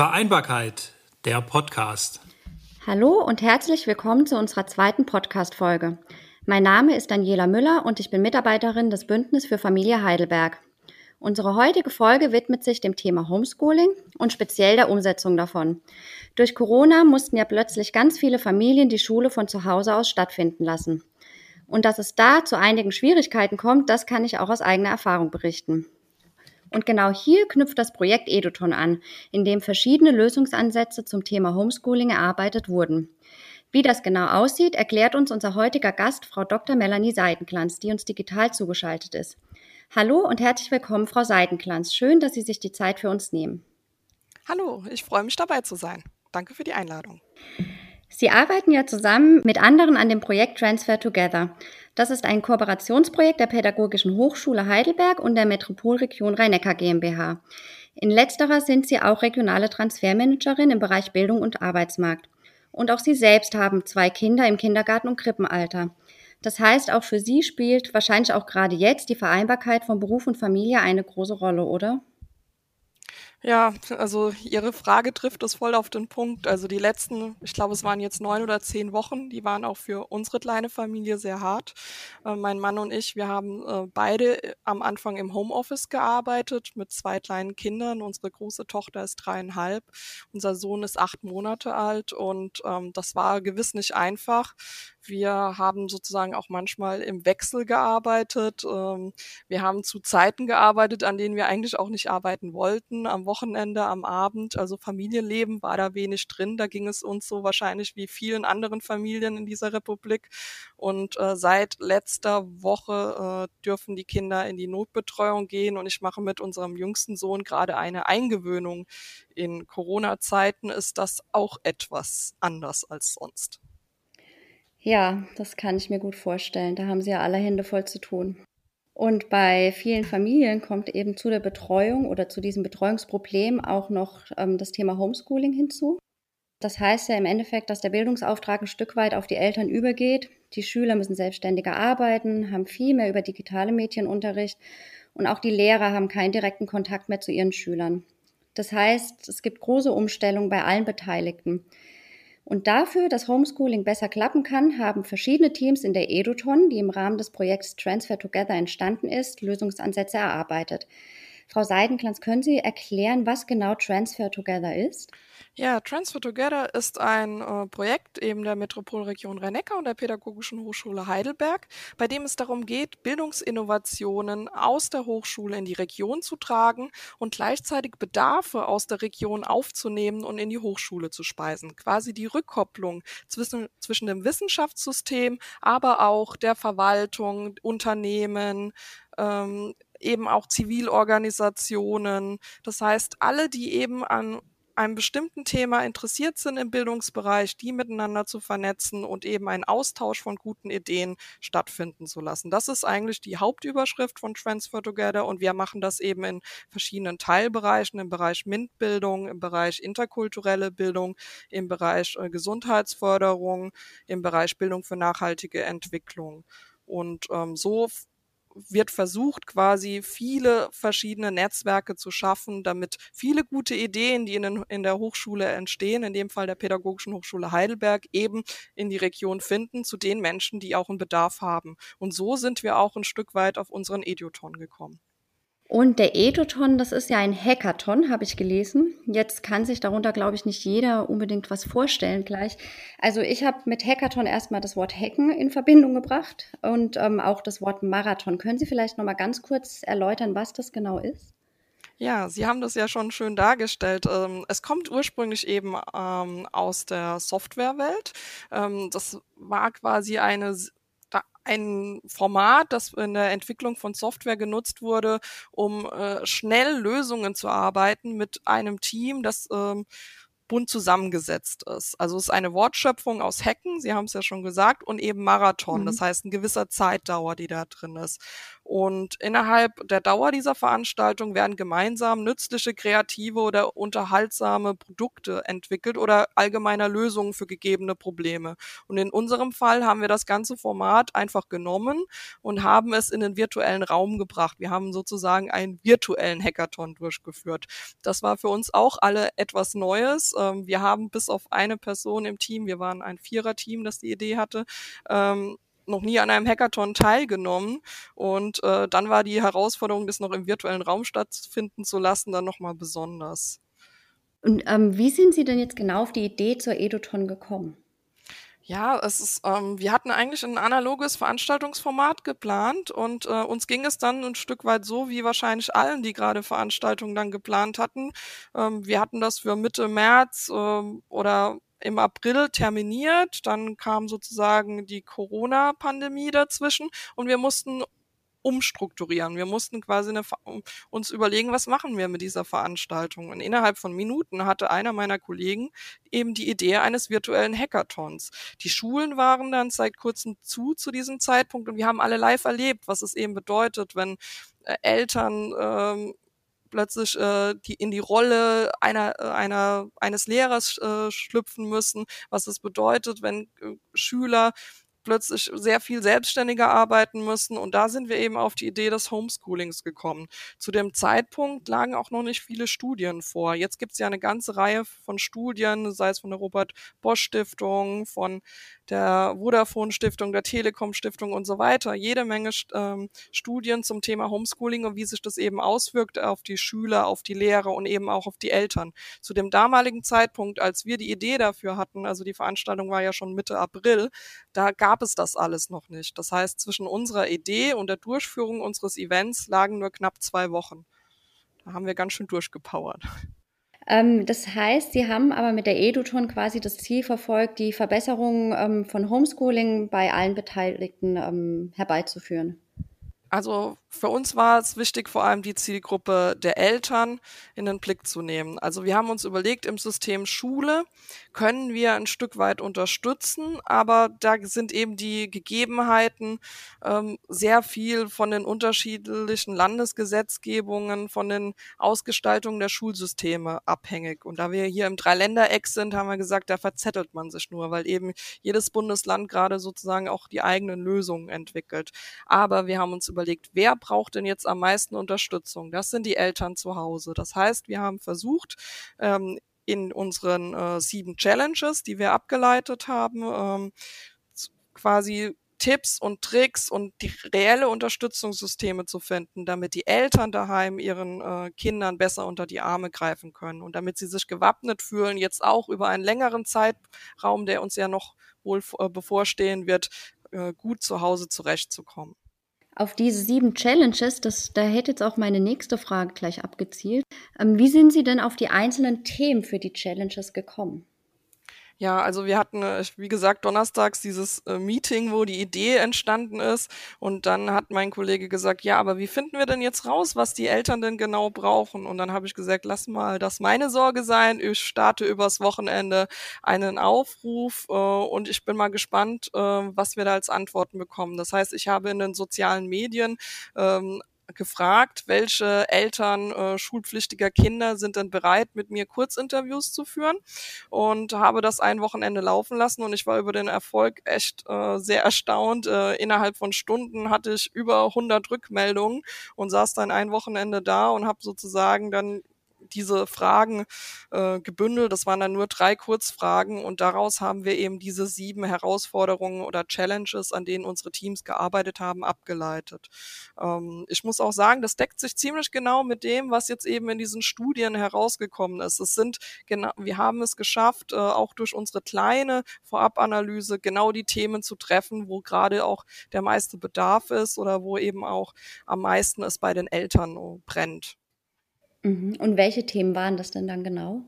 Vereinbarkeit, der Podcast. Hallo und herzlich willkommen zu unserer zweiten Podcast-Folge. Mein Name ist Daniela Müller und ich bin Mitarbeiterin des Bündnis für Familie Heidelberg. Unsere heutige Folge widmet sich dem Thema Homeschooling und speziell der Umsetzung davon. Durch Corona mussten ja plötzlich ganz viele Familien die Schule von zu Hause aus stattfinden lassen. Und dass es da zu einigen Schwierigkeiten kommt, das kann ich auch aus eigener Erfahrung berichten. Und genau hier knüpft das Projekt Eduthon an, in dem verschiedene Lösungsansätze zum Thema Homeschooling erarbeitet wurden. Wie das genau aussieht, erklärt uns unser heutiger Gast, Frau Dr. Melanie Seidenglanz, die uns digital zugeschaltet ist. Hallo und herzlich willkommen, Frau Seidenglanz. Schön, dass Sie sich die Zeit für uns nehmen. Hallo, ich freue mich, dabei zu sein. Danke für die Einladung. Sie arbeiten ja zusammen mit anderen an dem Projekt Transfer Together. Das ist ein Kooperationsprojekt der Pädagogischen Hochschule Heidelberg und der Metropolregion Rhein-Neckar GmbH. In letzterer sind Sie auch regionale Transfermanagerin im Bereich Bildung und Arbeitsmarkt. Und auch Sie selbst haben 2 Kinder im Kindergarten- und Krippenalter. Das heißt, auch für Sie spielt wahrscheinlich auch gerade jetzt die Vereinbarkeit von Beruf und Familie eine große Rolle, oder? Ja, also Ihre Frage trifft es voll auf den Punkt. Also die letzten, ich glaube, es waren jetzt 9 oder 10 Wochen, die waren auch für unsere kleine Familie sehr hart. Mein Mann und ich, wir haben beide am Anfang im Homeoffice gearbeitet mit 2 kleinen Kindern. Unsere große Tochter ist 3,5, unser Sohn ist 8 Monate alt und das war gewiss nicht einfach. Wir haben sozusagen auch manchmal im Wechsel gearbeitet. Wir haben zu Zeiten gearbeitet, an denen wir eigentlich auch nicht arbeiten wollten, am Wochenende, am Abend. Also Familienleben war da wenig drin. Da ging es uns so wahrscheinlich wie vielen anderen Familien in dieser Republik. Und seit letzter Woche dürfen die Kinder in die Notbetreuung gehen. Und ich mache mit unserem jüngsten Sohn gerade eine Eingewöhnung. In Corona-Zeiten ist das auch etwas anders als sonst. Ja, das kann ich mir gut vorstellen. Da haben Sie ja alle Hände voll zu tun. Und bei vielen Familien kommt eben zu der Betreuung oder zu diesem Betreuungsproblem auch noch das Thema Homeschooling hinzu. Das heißt ja im Endeffekt, dass der Bildungsauftrag ein Stück weit auf die Eltern übergeht. Die Schüler müssen selbstständiger arbeiten, haben viel mehr über digitale Medienunterricht und auch die Lehrer haben keinen direkten Kontakt mehr zu ihren Schülern. Das heißt, es gibt große Umstellungen bei allen Beteiligten. Und dafür, dass Homeschooling besser klappen kann, haben verschiedene Teams in der Eduthon, die im Rahmen des Projekts Transfer Together entstanden ist, Lösungsansätze erarbeitet. Frau Seidenglanz, können Sie erklären, was genau Transfer Together ist? Ja, Transfer Together ist ein Projekt eben der Metropolregion Rhein-Neckar und der Pädagogischen Hochschule Heidelberg, bei dem es darum geht, Bildungsinnovationen aus der Hochschule in die Region zu tragen und gleichzeitig Bedarfe aus der Region aufzunehmen und in die Hochschule zu speisen. Quasi die Rückkopplung zwischen dem Wissenschaftssystem, aber auch der Verwaltung, Unternehmen, eben auch Zivilorganisationen. Das heißt, alle, die eben an einem bestimmten Thema interessiert sind im Bildungsbereich, die miteinander zu vernetzen und eben einen Austausch von guten Ideen stattfinden zu lassen. Das ist eigentlich die Hauptüberschrift von Transfer Together und wir machen das eben in verschiedenen Teilbereichen, im Bereich MINT-Bildung, im Bereich interkulturelle Bildung, im Bereich Gesundheitsförderung, im Bereich Bildung für nachhaltige Entwicklung. Und so wird versucht, quasi viele verschiedene Netzwerke zu schaffen, damit viele gute Ideen, die in der Hochschule entstehen, in dem Fall der Pädagogischen Hochschule Heidelberg, eben in die Region finden, zu den Menschen, die auch einen Bedarf haben. Und so sind wir auch ein Stück weit auf unseren Eduthon gekommen. Und der Eduthon, das ist ja ein Hackathon, habe ich gelesen. Jetzt kann sich darunter, glaube ich, nicht jeder unbedingt was vorstellen gleich. Also ich habe mit Hackathon erstmal das Wort Hacken in Verbindung gebracht und auch das Wort Marathon. Können Sie vielleicht nochmal ganz kurz erläutern, was das genau ist? Ja, Sie haben das ja schon schön dargestellt. Es kommt ursprünglich eben aus der Softwarewelt. Das war quasi ein Format, das in der Entwicklung von Software genutzt wurde, um schnell Lösungen zu erarbeiten mit einem Team, das bunt zusammengesetzt ist. Also es ist eine Wortschöpfung aus Hacken, Sie haben es ja schon gesagt, und eben Marathon, das heißt eine gewisse Zeitdauer, die da drin ist. Und innerhalb der Dauer dieser Veranstaltung werden gemeinsam nützliche, kreative oder unterhaltsame Produkte entwickelt oder allgemeiner Lösungen für gegebene Probleme. Und in unserem Fall haben wir das ganze Format einfach genommen und haben es in den virtuellen Raum gebracht. Wir haben sozusagen einen virtuellen Hackathon durchgeführt. Das war für uns auch alle etwas Neues. Wir haben bis auf eine Person im Team, wir waren ein Vierer-Team, das die Idee hatte, noch nie an einem Hackathon teilgenommen, und dann war die Herausforderung, das noch im virtuellen Raum stattfinden zu lassen, dann nochmal besonders. Und wie sind Sie denn jetzt genau auf die Idee zur Eduthon gekommen? Ja, es ist, wir hatten eigentlich ein analoges Veranstaltungsformat geplant, und uns ging es dann ein Stück weit so, wie wahrscheinlich allen, die gerade Veranstaltungen dann geplant hatten. Wir hatten das für Mitte März oder im April terminiert, dann kam sozusagen die Corona-Pandemie dazwischen und wir mussten umstrukturieren. Wir mussten quasi uns überlegen, was machen wir mit dieser Veranstaltung. Und innerhalb von Minuten hatte einer meiner Kollegen eben die Idee eines virtuellen Hackathons. Die Schulen waren dann seit kurzem zu diesem Zeitpunkt, und wir haben alle live erlebt, was es eben bedeutet, wenn Eltern plötzlich in die Rolle eines Lehrers schlüpfen müssen, was es bedeutet, wenn Schüler plötzlich sehr viel selbstständiger arbeiten müssen. Und da sind wir eben auf die Idee des Homeschoolings gekommen. Zu dem Zeitpunkt lagen auch noch nicht viele Studien vor. Jetzt gibt es ja eine ganze Reihe von Studien, sei es von der Robert-Bosch-Stiftung, von der Vodafone-Stiftung, der Telekom-Stiftung und so weiter. Jede Menge Studien zum Thema Homeschooling und wie sich das eben auswirkt auf die Schüler, auf die Lehrer und eben auch auf die Eltern. Zu dem damaligen Zeitpunkt, als wir die Idee dafür hatten, also die Veranstaltung war ja schon Mitte April, da gab es das alles noch nicht. Das heißt, zwischen unserer Idee und der Durchführung unseres Events lagen nur knapp 2 Wochen. Da haben wir ganz schön durchgepowert. Das heißt, Sie haben aber mit der Eduthon quasi das Ziel verfolgt, die Verbesserung von Homeschooling bei allen Beteiligten herbeizuführen. Also für uns war es wichtig, vor allem die Zielgruppe der Eltern in den Blick zu nehmen. Also wir haben uns überlegt, im System Schule können wir ein Stück weit unterstützen, aber da sind eben die Gegebenheiten sehr viel von den unterschiedlichen Landesgesetzgebungen, von den Ausgestaltungen der Schulsysteme abhängig. Und da wir hier im Dreiländereck sind, haben wir gesagt, da verzettelt man sich nur, weil eben jedes Bundesland gerade sozusagen auch die eigenen Lösungen entwickelt. Aber wir haben uns überlegt, wer braucht denn jetzt am meisten Unterstützung? Das sind die Eltern zu Hause. Das heißt, wir haben versucht, in unseren 7 Challenges, die wir abgeleitet haben, quasi Tipps und Tricks und die reelle Unterstützungssysteme zu finden, damit die Eltern daheim ihren Kindern besser unter die Arme greifen können und damit sie sich gewappnet fühlen, jetzt auch über einen längeren Zeitraum, der uns ja noch wohl bevorstehen wird, gut zu Hause zurechtzukommen. Auf diese 7 Challenges, da hätte jetzt auch meine nächste Frage gleich abgezielt. Wie sind Sie denn auf die einzelnen Themen für die Challenges gekommen? Ja, also wir hatten, wie gesagt, donnerstags dieses Meeting, wo die Idee entstanden ist, und dann hat mein Kollege gesagt, ja, aber wie finden wir denn jetzt raus, was die Eltern denn genau brauchen? Und dann habe ich gesagt, lass mal das meine Sorge sein, ich starte übers Wochenende einen Aufruf und ich bin mal gespannt, was wir da als Antworten bekommen. Das heißt, ich habe in den sozialen Medien gefragt, welche Eltern schulpflichtiger Kinder sind denn bereit, mit mir Kurzinterviews zu führen, und habe das ein Wochenende laufen lassen, und ich war über den Erfolg echt sehr erstaunt. Innerhalb von Stunden hatte ich über 100 Rückmeldungen und saß dann ein Wochenende da und habe sozusagen dann diese Fragen gebündelt. Das waren dann nur 3 Kurzfragen, und daraus haben wir eben diese 7 Herausforderungen oder Challenges, an denen unsere Teams gearbeitet haben, abgeleitet. Ich muss auch sagen, das deckt sich ziemlich genau mit dem, was jetzt eben in diesen Studien herausgekommen ist. Wir haben es geschafft, auch durch unsere kleine Vorabanalyse genau die Themen zu treffen, wo gerade auch der meiste Bedarf ist oder wo eben auch am meisten es bei den Eltern brennt. Und welche Themen waren das denn dann genau?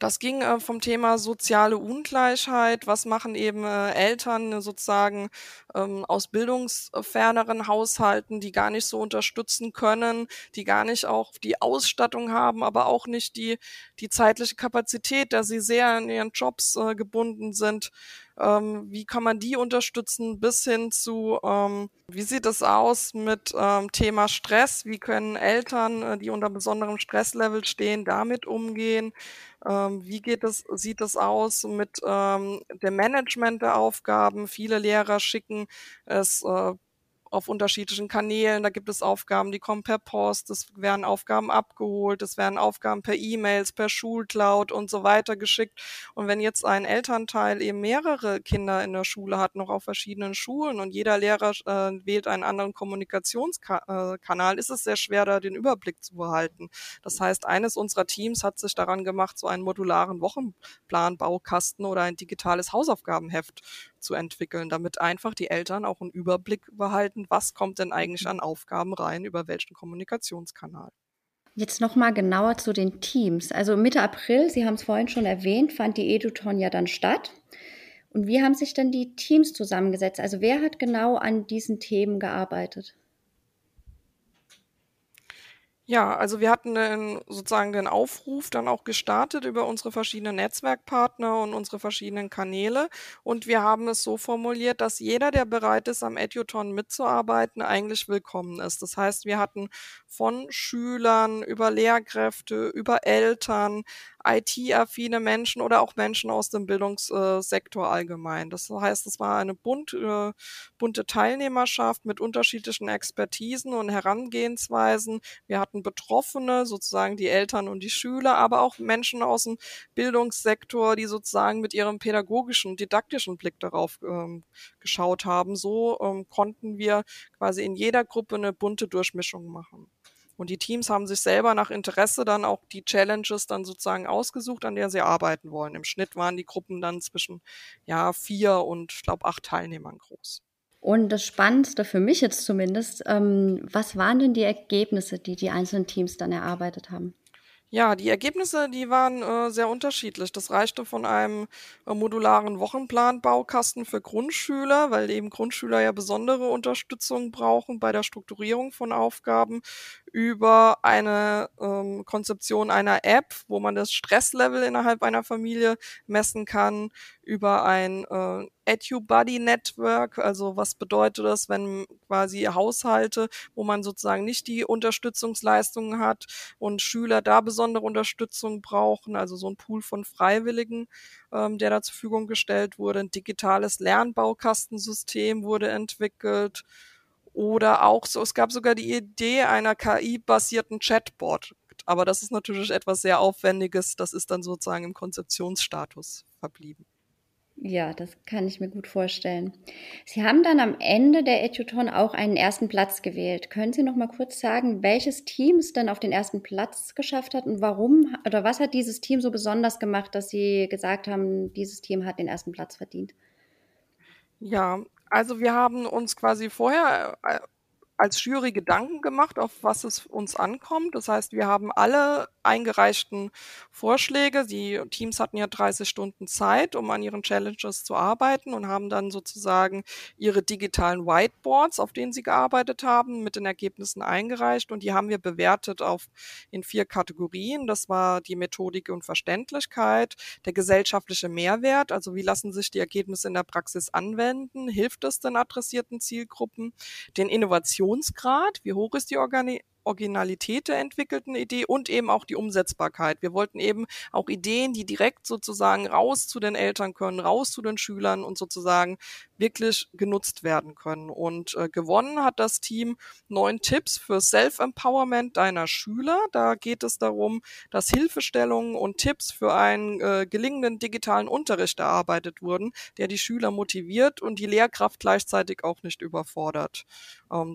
Das ging vom Thema soziale Ungleichheit. Was machen eben Eltern sozusagen aus bildungsferneren Haushalten, die gar nicht so unterstützen können, die gar nicht auch die Ausstattung haben, aber auch nicht die zeitliche Kapazität, da sie sehr an ihren Jobs gebunden sind. Wie kann man die unterstützen bis hin zu, wie sieht es aus mit Thema Stress? Wie können Eltern, die unter besonderem Stresslevel stehen, damit umgehen? Wie sieht es aus mit dem Management der Aufgaben? Viele Lehrer schicken es auf unterschiedlichen Kanälen, da gibt es Aufgaben, die kommen per Post, es werden Aufgaben abgeholt, es werden Aufgaben per E-Mails, per Schulcloud und so weiter geschickt. Und wenn jetzt ein Elternteil eben mehrere Kinder in der Schule hat, noch auf verschiedenen Schulen und jeder Lehrer wählt einen anderen Kommunikationskanal, ist es sehr schwer, da den Überblick zu behalten. Das heißt, eines unserer Teams hat sich daran gemacht, so einen modularen Wochenplanbaukasten oder ein digitales Hausaufgabenheft zu entwickeln, damit einfach die Eltern auch einen Überblick behalten, was kommt denn eigentlich an Aufgaben rein, über welchen Kommunikationskanal. Jetzt nochmal genauer zu den Teams. Also Mitte April, Sie haben es vorhin schon erwähnt, fand die Eduthon ja dann statt. Und wie haben sich denn die Teams zusammengesetzt? Also wer hat genau an diesen Themen gearbeitet? Ja, also wir hatten sozusagen den Aufruf dann auch gestartet über unsere verschiedenen Netzwerkpartner und unsere verschiedenen Kanäle, und wir haben es so formuliert, dass jeder, der bereit ist, am Eduthon mitzuarbeiten, eigentlich willkommen ist. Das heißt, wir hatten von Schülern über Lehrkräfte, über Eltern, IT-affine Menschen oder auch Menschen aus dem Bildungssektor allgemein. Das heißt, es war eine bunte Teilnehmerschaft mit unterschiedlichen Expertisen und Herangehensweisen. Wir hatten Betroffene, sozusagen die Eltern und die Schüler, aber auch Menschen aus dem Bildungssektor, die sozusagen mit ihrem pädagogischen, didaktischen Blick darauf geschaut haben. So konnten wir quasi in jeder Gruppe eine bunte Durchmischung machen. Und die Teams haben sich selber nach Interesse dann auch die Challenges dann sozusagen ausgesucht, an der sie arbeiten wollen. Im Schnitt waren die Gruppen dann zwischen 4 und, ich glaube, 8 Teilnehmern groß. Und das Spannendste für mich jetzt zumindest, was waren denn die Ergebnisse, die die einzelnen Teams dann erarbeitet haben? Ja, die Ergebnisse, die waren sehr unterschiedlich. Das reichte von einem modularen Wochenplanbaukasten für Grundschüler, weil eben Grundschüler ja besondere Unterstützung brauchen bei der Strukturierung von Aufgaben, über eine Konzeption einer App, wo man das Stresslevel innerhalb einer Familie messen kann, über ein EduBuddy-Network, also was bedeutet das, wenn quasi Haushalte, wo man sozusagen nicht die Unterstützungsleistungen hat und Schüler da besondere Unterstützung brauchen, also so ein Pool von Freiwilligen, der da zur Verfügung gestellt wurde. Ein digitales Lernbaukastensystem wurde entwickelt. Oder auch so, es gab sogar die Idee einer KI-basierten Chatbot. Aber das ist natürlich etwas sehr Aufwendiges. Das ist dann sozusagen im Konzeptionsstatus verblieben. Ja, das kann ich mir gut vorstellen. Sie haben dann am Ende der Eduthon auch einen ersten Platz gewählt. Können Sie noch mal kurz sagen, welches Team es denn auf den ersten Platz geschafft hat und warum oder was hat dieses Team so besonders gemacht, dass Sie gesagt haben, dieses Team hat den ersten Platz verdient? Ja, also wir haben uns quasi vorher als Jury Gedanken gemacht, auf was es uns ankommt. Das heißt, wir haben alle eingereichten Vorschläge. Die Teams hatten ja 30 Stunden Zeit, um an ihren Challenges zu arbeiten, und haben dann sozusagen ihre digitalen Whiteboards, auf denen sie gearbeitet haben, mit den Ergebnissen eingereicht. Und die haben wir bewertet in 4 Kategorien. Das war die Methodik und Verständlichkeit, der gesellschaftliche Mehrwert, also wie lassen sich die Ergebnisse in der Praxis anwenden, hilft es den adressierten Zielgruppen, den Innovationsgrad, wie hoch ist die Originalität der entwickelten Idee, und eben auch die Umsetzbarkeit. Wir wollten eben auch Ideen, die direkt sozusagen raus zu den Eltern können, raus zu den Schülern und sozusagen wirklich genutzt werden können. Und gewonnen hat das Team 9 Tipps für Self-Empowerment deiner Schüler. Da geht es darum, dass Hilfestellungen und Tipps für einen gelingenden digitalen Unterricht erarbeitet wurden, der die Schüler motiviert und die Lehrkraft gleichzeitig auch nicht überfordert.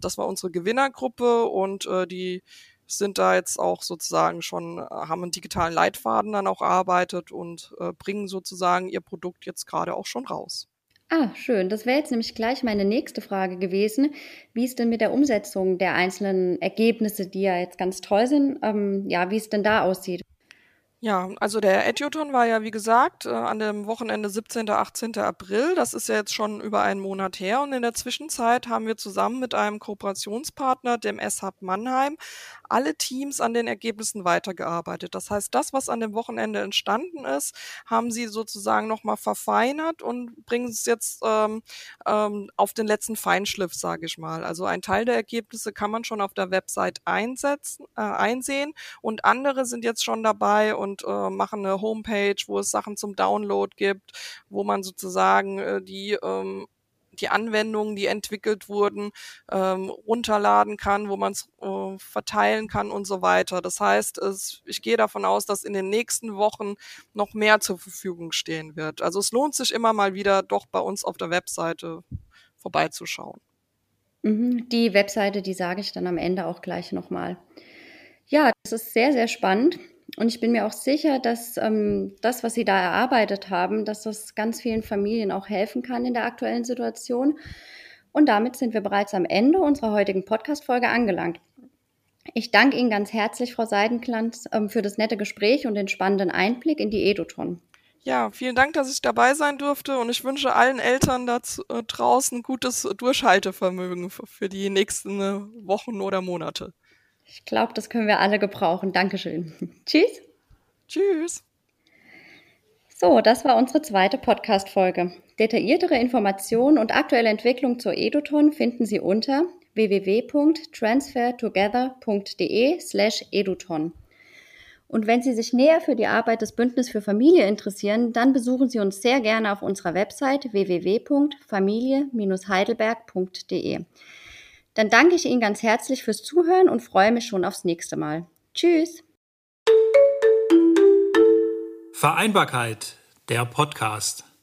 Das war unsere Gewinnergruppe, und die sind da jetzt auch sozusagen schon, haben einen digitalen Leitfaden dann auch erarbeitet und bringen sozusagen ihr Produkt jetzt gerade auch schon raus. Ah, schön. Das wäre jetzt nämlich gleich meine nächste Frage gewesen. Wie ist denn mit der Umsetzung der einzelnen Ergebnisse, die ja jetzt ganz toll sind, wie es denn da aussieht? Ja, also der Eduthon war ja, wie gesagt, an dem Wochenende 17. 18. April. Das ist ja jetzt schon über einen Monat her. Und in der Zwischenzeit haben wir zusammen mit einem Kooperationspartner, dem S-Hub Mannheim, alle Teams an den Ergebnissen weitergearbeitet. Das heißt, das, was an dem Wochenende entstanden ist, haben sie sozusagen nochmal verfeinert und bringen es jetzt auf den letzten Feinschliff, sage ich mal. Also ein Teil der Ergebnisse kann man schon auf der Website einsehen und andere sind jetzt schon dabei und machen eine Homepage, wo es Sachen zum Download gibt, wo man sozusagen die Anwendungen, die entwickelt wurden, runterladen kann, wo man es verteilen kann und so weiter. Das heißt, ich gehe davon aus, dass in den nächsten Wochen noch mehr zur Verfügung stehen wird. Also es lohnt sich immer mal wieder, doch bei uns auf der Webseite vorbeizuschauen. Die Webseite, die sage ich dann am Ende auch gleich nochmal. Ja, das ist sehr, sehr spannend. Und ich bin mir auch sicher, dass das, was Sie da erarbeitet haben, dass das ganz vielen Familien auch helfen kann in der aktuellen Situation. Und damit sind wir bereits am Ende unserer heutigen Podcast-Folge angelangt. Ich danke Ihnen ganz herzlich, Frau Seidenglanz, für das nette Gespräch und den spannenden Einblick in die Eduthon. Ja, vielen Dank, dass ich dabei sein durfte. Und ich wünsche allen Eltern da draußen gutes Durchhaltevermögen für die nächsten Wochen oder Monate. Ich glaube, das können wir alle gebrauchen. Dankeschön. Tschüss. Tschüss. So, das war unsere zweite Podcast-Folge. Detailliertere Informationen und aktuelle Entwicklungen zur Eduthon finden Sie unter www.transfertogether.de/eduthon. Und wenn Sie sich näher für die Arbeit des Bündnis für Familie interessieren, dann besuchen Sie uns sehr gerne auf unserer Website www.familie-heidelberg.de. Dann danke ich Ihnen ganz herzlich fürs Zuhören und freue mich schon aufs nächste Mal. Tschüss! Vereinbarkeit, der Podcast.